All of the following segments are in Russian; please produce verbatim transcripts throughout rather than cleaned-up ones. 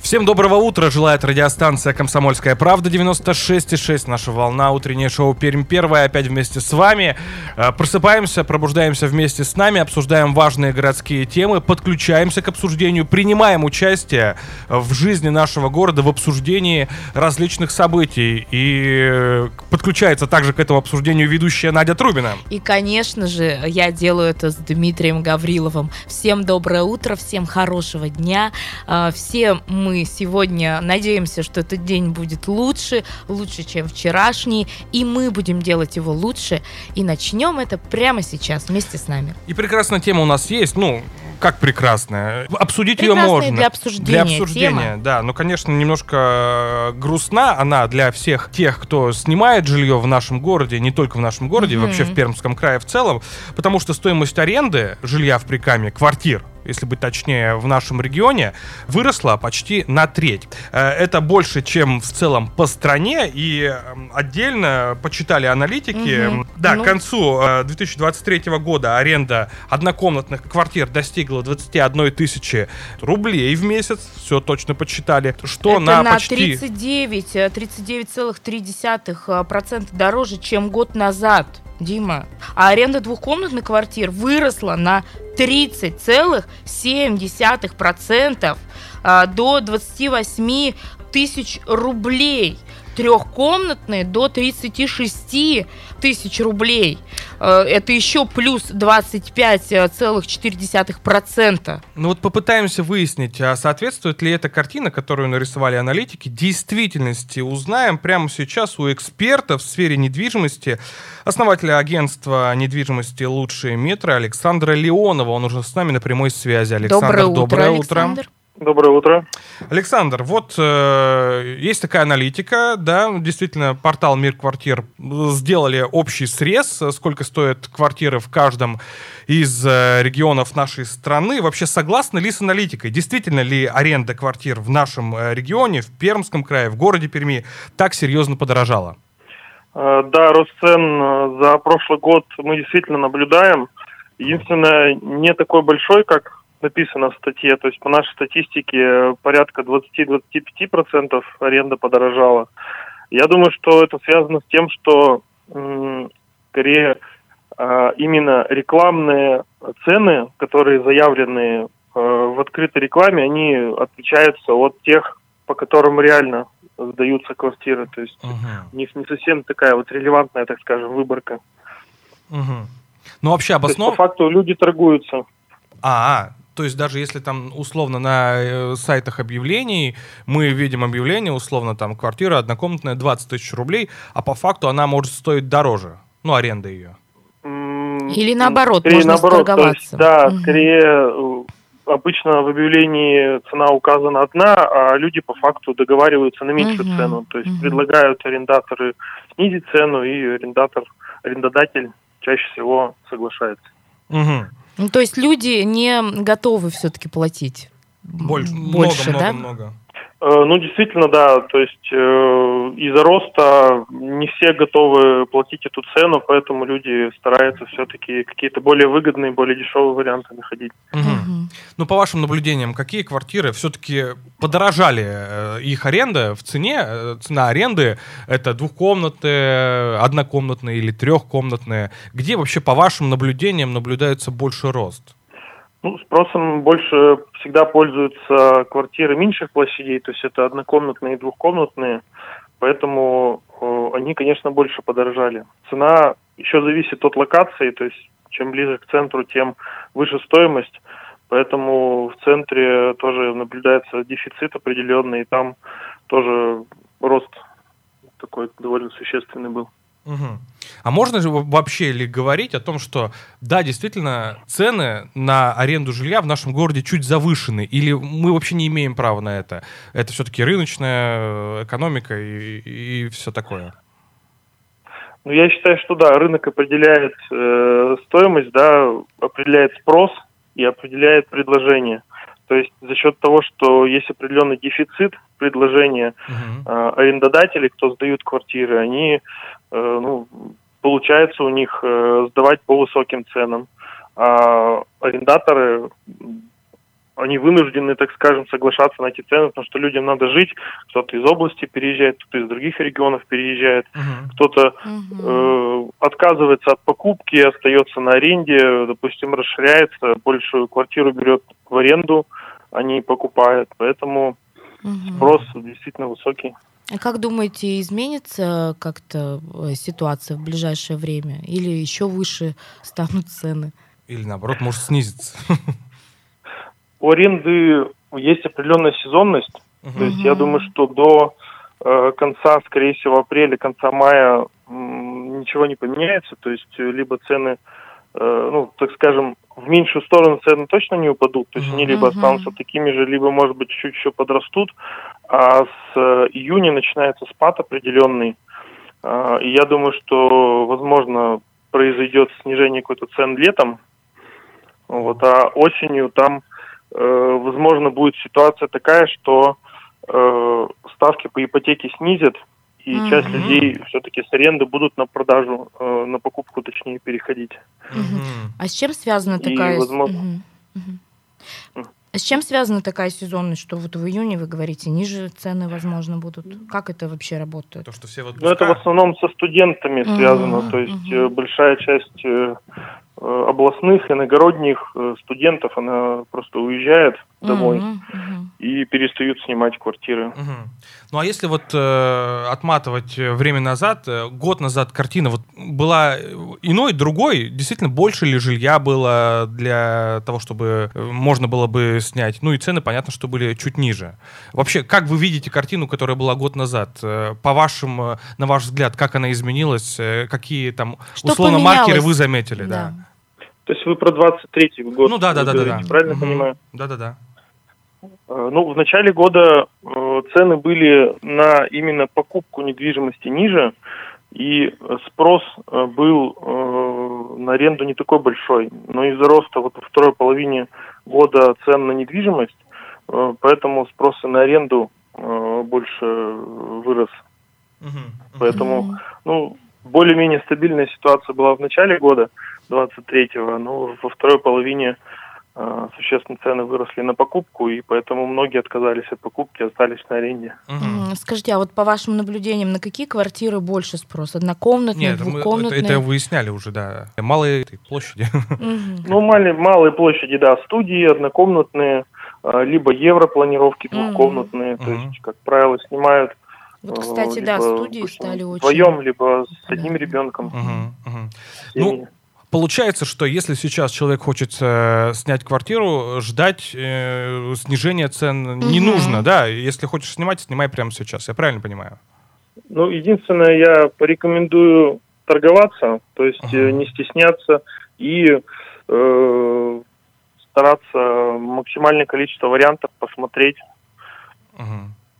Всем доброго утра, желает радиостанция «Комсомольская правда» девяносто шесть и шесть. Наша волна, утреннее шоу «Пермь первое» опять вместе с вами. Просыпаемся, пробуждаемся вместе с нами, обсуждаем важные городские темы, подключаемся к обсуждению, принимаем участие в жизни нашего города, в обсуждении различных событий. И подключается также к этому обсуждению ведущая Надя Трубина. И, конечно же, я делаю это с Дмитрием Гавриловым. Всем доброе утро, всем хорошего дня. Все мы сегодня надеемся, что этот день будет лучше, лучше, чем вчерашний, и мы будем делать его лучше, и начнем это прямо сейчас вместе с нами. И прекрасная тема у нас есть, ну, как прекрасная, обсудить прекрасная ее можно. для обсуждения Для обсуждения, тема. Да, ну, конечно, немножко грустна она для всех тех, кто снимает жилье в нашем городе, не только в нашем городе, mm-hmm. вообще в Пермском крае в целом, потому что стоимость аренды жилья в Прикамье, квартир, если быть точнее, в нашем регионе, выросла почти на треть. Это больше, чем в целом по стране, и отдельно почитали аналитики. Угу. Да, ну. К концу две тысячи двадцать третьего года аренда однокомнатных квартир достигла двадцать одна тысяча рублей в месяц, все точно подсчитали, что это на, на почти... тридцать девять целых три десятых процента дороже, чем год назад, Дима. А аренда двухкомнатных квартир выросла на тридцать целых семь десятых процента до двадцать восемь тысяч рублей. Трехкомнатные до тридцать шесть тысяч рублей. Это еще плюс двадцать пять целых четыре десятых процента. Ну вот попытаемся выяснить, а соответствует ли эта картина, которую нарисовали аналитики, действительности. Узнаем прямо сейчас у эксперта в сфере недвижимости, основателя агентства недвижимости «Лучшие метры» Александра Леонова. Он уже с нами на прямой связи. Александр, доброе утро. Доброе утро. Александр. Доброе утро. Александр, вот э, есть такая аналитика, да, действительно, портал «Мир квартир» сделали общий срез, сколько стоят квартиры в каждом из э, регионов нашей страны. Вообще, согласны ли с аналитикой? Действительно ли аренда квартир в нашем регионе, в Пермском крае, в городе Перми так серьезно подорожала? Э, да, рост цен за прошлый год мы действительно наблюдаем. Единственное, не такой большой, как написано в статье, то есть по нашей статистике порядка двадцать-двадцать пять процентов аренда подорожала. Я думаю, что это связано с тем, что м- скорее а, именно рекламные цены, которые заявлены а, в открытой рекламе, они отличаются от тех, по которым реально сдаются квартиры. То есть uh-huh. у них не совсем такая вот релевантная, так скажем, выборка. Uh-huh. Ну вообще обоснов... По факту люди торгуются. А-а-а. То есть даже если там условно на сайтах объявлений мы видим объявление, условно там квартира однокомнатная двадцать тысяч рублей, а по факту она может стоить дороже, ну аренда ее. Или наоборот, скорее можно наоборот, сторговаться. Есть, да, угу. скорее обычно в объявлении цена указана одна, а люди по факту договариваются на меньшую угу. цену. То есть угу. предлагают арендаторы снизить цену, и арендатор, арендодатель чаще всего соглашается. Угу. Ну, то есть люди не готовы все-таки платить больше, больше много, да? Много, много. Э, ну, действительно, да. То есть э, из-за роста не все готовы платить эту цену, поэтому люди стараются все-таки какие-то более выгодные, более дешевые варианты находить. Угу. Угу. Ну, по вашим наблюдениям, какие квартиры все-таки подорожали? Их аренда в цене, цена аренды – это двухкомнатные, однокомнатные или трехкомнатные. Где вообще, по вашим наблюдениям, наблюдается больше рост? Ну, спросом больше всегда пользуются квартиры меньших площадей, то есть это однокомнатные и двухкомнатные, поэтому э, они, конечно, больше подорожали. Цена еще зависит от локации, то есть чем ближе к центру, тем выше стоимость, поэтому в центре тоже наблюдается дефицит определенный, и там тоже рост. такой довольно существенный был. Угу. А можно же вообще ли говорить о том, что, да, действительно, цены на аренду жилья в нашем городе чуть завышены, или мы вообще не имеем права на это? Это все-таки рыночная экономика и, и все такое. Ну, я считаю, что да, рынок определяет э, стоимость, да, определяет спрос и определяет предложение. То есть за счет того, что есть определенный дефицит предложения, угу. э, арендодателей, кто сдают квартиры, они, э, ну, получается у них э, сдавать по высоким ценам. А арендаторы, они вынуждены, так скажем, соглашаться на эти цены, потому что людям надо жить. Кто-то из области переезжает, кто-то из других регионов переезжает, угу. кто-то угу. э, отказывается от покупки, остается на аренде, допустим, расширяется, большую квартиру берет в аренду, они покупают, поэтому угу. спрос действительно высокий. А как думаете, изменится как-то ситуация в ближайшее время? Или еще выше станут цены? Или наоборот, может снизиться? У аренды есть определенная сезонность. Uh-huh. То есть я думаю, что до э, конца, скорее всего, апреля, конца мая м, ничего не поменяется. То есть либо цены, э, ну, так скажем, в меньшую сторону цены точно не упадут. То есть uh-huh. они либо останутся такими же, либо, может быть, чуть-чуть еще подрастут. А с э, июня начинается спад определенный. Э, и я думаю, что, возможно, произойдет снижение какой-то цен летом. Вот, а осенью там... возможно, будет ситуация такая, что э, ставки по ипотеке снизят, и mm-hmm. часть людей все-таки с аренды будут на продажу, э, на покупку, точнее, переходить. Mm-hmm. А с чем связана и такая... Возможно... Mm-hmm. Mm-hmm. Mm-hmm. А с чем связана такая сезонность, что вот в июне, вы говорите, ниже цены, возможно, будут? Как это вообще работает? То, что все в отпуска... Ну, это в основном со студентами mm-hmm. связано, то есть mm-hmm. большая часть... Э, областных, иногородних студентов, она просто уезжает домой uh-huh, uh-huh. и перестают снимать квартиры. Uh-huh. Ну а если вот э, отматывать время назад, год назад картина вот была иной, другой, действительно больше ли жилья было для того, чтобы можно было бы снять? Ну и цены, понятно, что были чуть ниже. Вообще, как вы видите картину, которая была год назад? По вашим, на ваш взгляд, как она изменилась? Какие там, что условно, поменялось? Маркеры вы заметили? Да. Да. То есть вы про двадцать третий год, ну, да, да, да, да, правильно да. понимаю? Да, да, да. Ну, в начале года цены были на именно покупку недвижимости ниже, и спрос был на аренду не такой большой. Но из-за роста вот во второй половине года цен на недвижимость, поэтому спрос на аренду больше вырос. Угу. Поэтому, ну, более-менее стабильная ситуация была в начале года, двадцать третьего, но во второй половине э, существенно цены выросли на покупку, и поэтому многие отказались от покупки, остались на аренде. Mm-hmm. Скажите, а вот по вашим наблюдениям, на какие квартиры больше спрос? Однокомнатные, Нет, двухкомнатные? Нет, это, это выясняли уже, да. Малые площади. Mm-hmm. Ну, малые, малые площади, да, студии, однокомнатные, либо европланировки двухкомнатные, mm-hmm. то есть, как правило, снимают. Вот, кстати, либо, да, студии допустим, стали очень... Вдвоем, либо с одним да. ребенком. Угу, угу. Ну, получается, что если сейчас человек хочет э, снять квартиру, ждать э, снижения цен угу. не нужно, да? Если хочешь снимать, снимай прямо сейчас. Я правильно понимаю? Ну, единственное, я порекомендую торговаться, то есть угу. не стесняться и... Э, стараться максимальное количество вариантов посмотреть. Угу.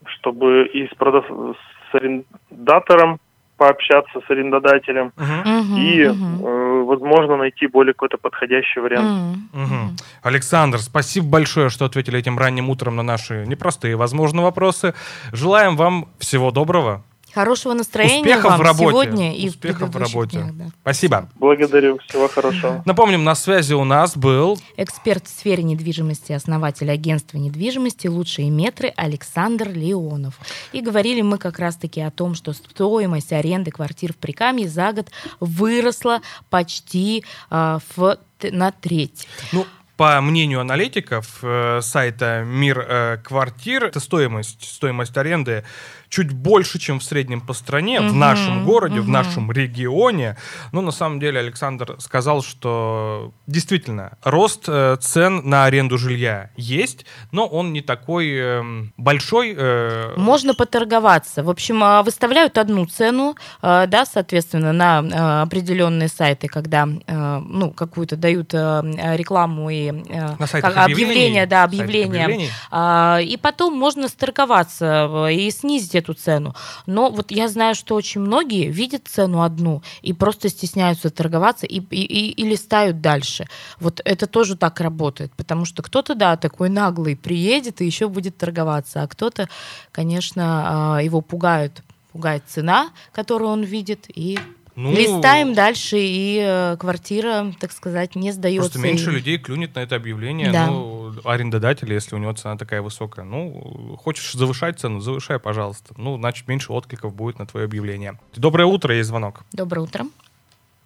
Чтобы и с, продав... с арендатором пообщаться, с арендодателем, uh-huh. и, uh-huh. э, возможно, найти более какой-то подходящий вариант. Uh-huh. Uh-huh. Александр, спасибо большое, что ответили этим ранним утром на наши непростые, возможно, вопросы. Желаем вам всего доброго. Хорошего настроения. Успехов вам в работе. Сегодня и Успехов в, в работе. Днях, да. Спасибо. Благодарю. Всего хорошего. Напомним, на связи у нас был эксперт в сфере недвижимости, основатель агентства недвижимости «Лучшие метры» Александр Леонов. И говорили мы как раз-таки о том, что стоимость аренды квартир в Прикамье за год выросла почти а, в, на треть. Ну, по мнению аналитиков э, сайта «Мир э, квартир», это стоимость, стоимость аренды чуть больше, чем в среднем по стране, mm-hmm. в нашем городе, mm-hmm. в нашем регионе. Но на самом деле Александр сказал, что действительно рост э, цен на аренду жилья есть, но он не такой э, большой. Э... Можно поторговаться. В общем, выставляют одну цену, э, да, соответственно, на э, определенные сайты, когда э, ну, какую-то дают э, рекламу и э, на сайтах как, объявления, да, объявления. Э, и потом можно сторговаться и снизить эту цену. Но вот я знаю, что очень многие видят цену одну и просто стесняются торговаться и, и, и, и листают дальше. Вот это тоже так работает, потому что кто-то, да, такой наглый приедет и еще будет торговаться, а кто-то, конечно, его пугает, пугает цена, которую он видит, и... Ну, листаем дальше, и квартира, так сказать, не сдается. Просто меньше и... людей клюнет на это объявление. Да. Ну, арендодатель, если у него цена такая высокая, ну, хочешь завышать цену, завышай, пожалуйста. Ну, значит, меньше откликов будет на твое объявление. Доброе утро, есть звонок. Доброе утро.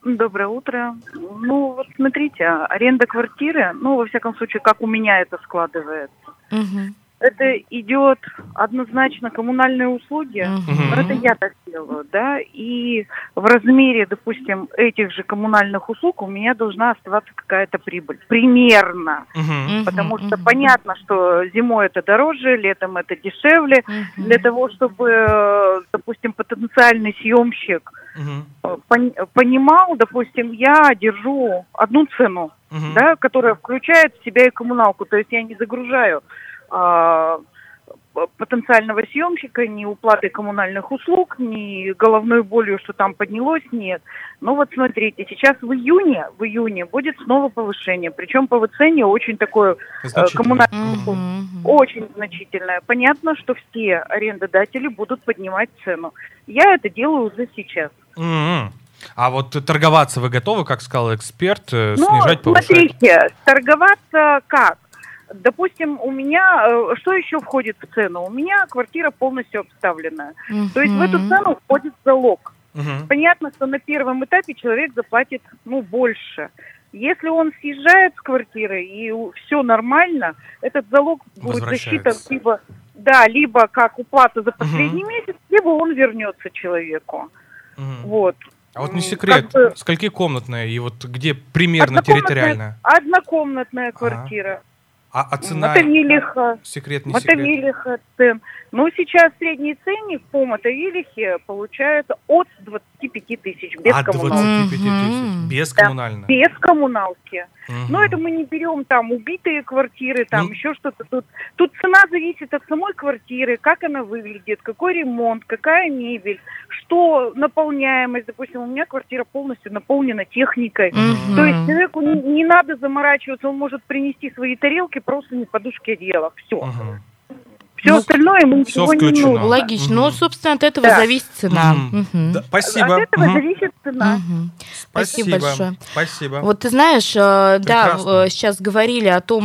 Доброе утро. Ну, вот смотрите, аренда квартиры, ну, во всяком случае, как у меня это складывается. Угу. Это идет однозначно коммунальные услуги, mm-hmm. но это я так делаю, да, и в размере, допустим, этих же коммунальных услуг у меня должна оставаться какая-то прибыль, примерно, mm-hmm. потому что mm-hmm. понятно, что зимой это дороже, летом это дешевле, mm-hmm. для того, чтобы, допустим, потенциальный съемщик mm-hmm. пон- понимал, допустим, я держу одну цену, mm-hmm. да, которая включает в себя и коммуналку, то есть я не загружаю потенциального съемщика ни уплаты коммунальных услуг, ни головной болью, что там поднялось, нет. Но вот смотрите, сейчас в июне, в июне будет снова повышение, причем повышение очень такое коммунальное, mm-hmm. очень значительное. Понятно, что все арендодатели будут поднимать цену. Я это делаю уже сейчас. Mm-hmm. А вот торговаться вы готовы, как сказал эксперт, ну, снижать, повышать? Смотрите, торговаться как? Допустим, у меня, что еще входит в цену? У меня квартира полностью обставленная. Uh-huh. То есть в эту цену входит залог. Uh-huh. Понятно, что на первом этапе человек заплатит, ну, больше. Если он съезжает с квартиры и все нормально, этот залог будет засчитан либо, да, либо как уплата за последний uh-huh. месяц, либо он вернется человеку. Uh-huh. Вот. А вот не секрет, как бы... скольки комнатная и вот где примерно однокомнатная, территориально? Однокомнатная квартира. Uh-huh. А, а цена? Мотовилиха. Секрет, не Мотовилиха, секрет. Цен. Ну, сейчас средний ценник по Мотовилихе получается от двадцати пяти тысяч без коммуналки. От двадцати пяти тысяч без коммунальной? Да, без коммуналки. Угу. Но это мы не берем там убитые квартиры, там ну... еще что-то. Тут, тут цена зависит от самой квартиры, как она выглядит, какой ремонт, какая мебель, что наполняемость. Допустим, у меня квартира полностью наполнена техникой. Угу. То есть человеку не, не надо заморачиваться, он может принести свои тарелки, просто не подушки одеяла. Все. Угу. Все ну, остальное ему ничего не нужно. Логично. Угу. Ну, собственно, от этого да. зависит цена. Угу. Угу. Да, спасибо. От этого угу. зависит цена. Угу. Спасибо. Спасибо большое. Спасибо. Вот ты знаешь, прекрасно. Да, сейчас говорили о том,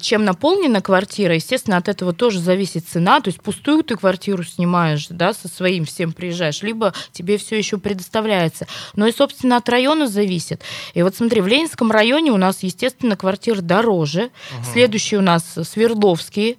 чем наполнена квартира. Естественно, от этого тоже зависит цена. То есть пустую ты квартиру снимаешь, да, со своим всем приезжаешь, либо тебе все еще предоставляется. Но и, собственно, от района зависит. И вот смотри, в Ленинском районе у нас, естественно, квартиры дороже. Угу. Следующий у нас Свердловский,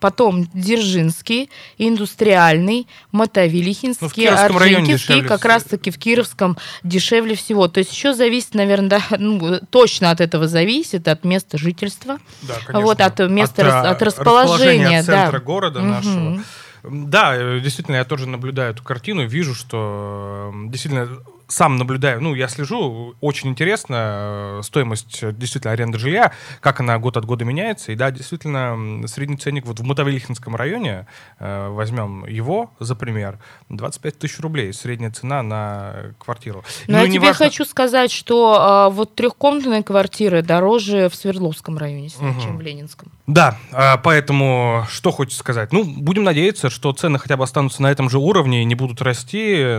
потом Дзержинский, Индустриальный, Мотовилихинский, ну, Арктикинский, как раз-таки в Кировском дешевле всего. То есть еще зависит, наверное, да, ну, точно от этого зависит, от места жительства, да, вот, от места, от, от расположения. От центра да. города угу. нашего. Да, действительно, я тоже наблюдаю эту картину, вижу, что действительно... Сам наблюдаю, ну, я слежу, очень интересно, стоимость действительно аренды жилья, как она год от года меняется. И да, действительно, средний ценник вот в Мотовилихинском районе, э, возьмем его за пример, двадцать пять тысяч рублей, средняя цена на квартиру. Но ну, я тебе важно... хочу сказать, что э, вот трехкомнатные квартиры дороже в Свердловском районе, угу. чем в Ленинском. Да, э, поэтому что хочется сказать? Ну, будем надеяться, что цены хотя бы останутся на этом же уровне и не будут расти.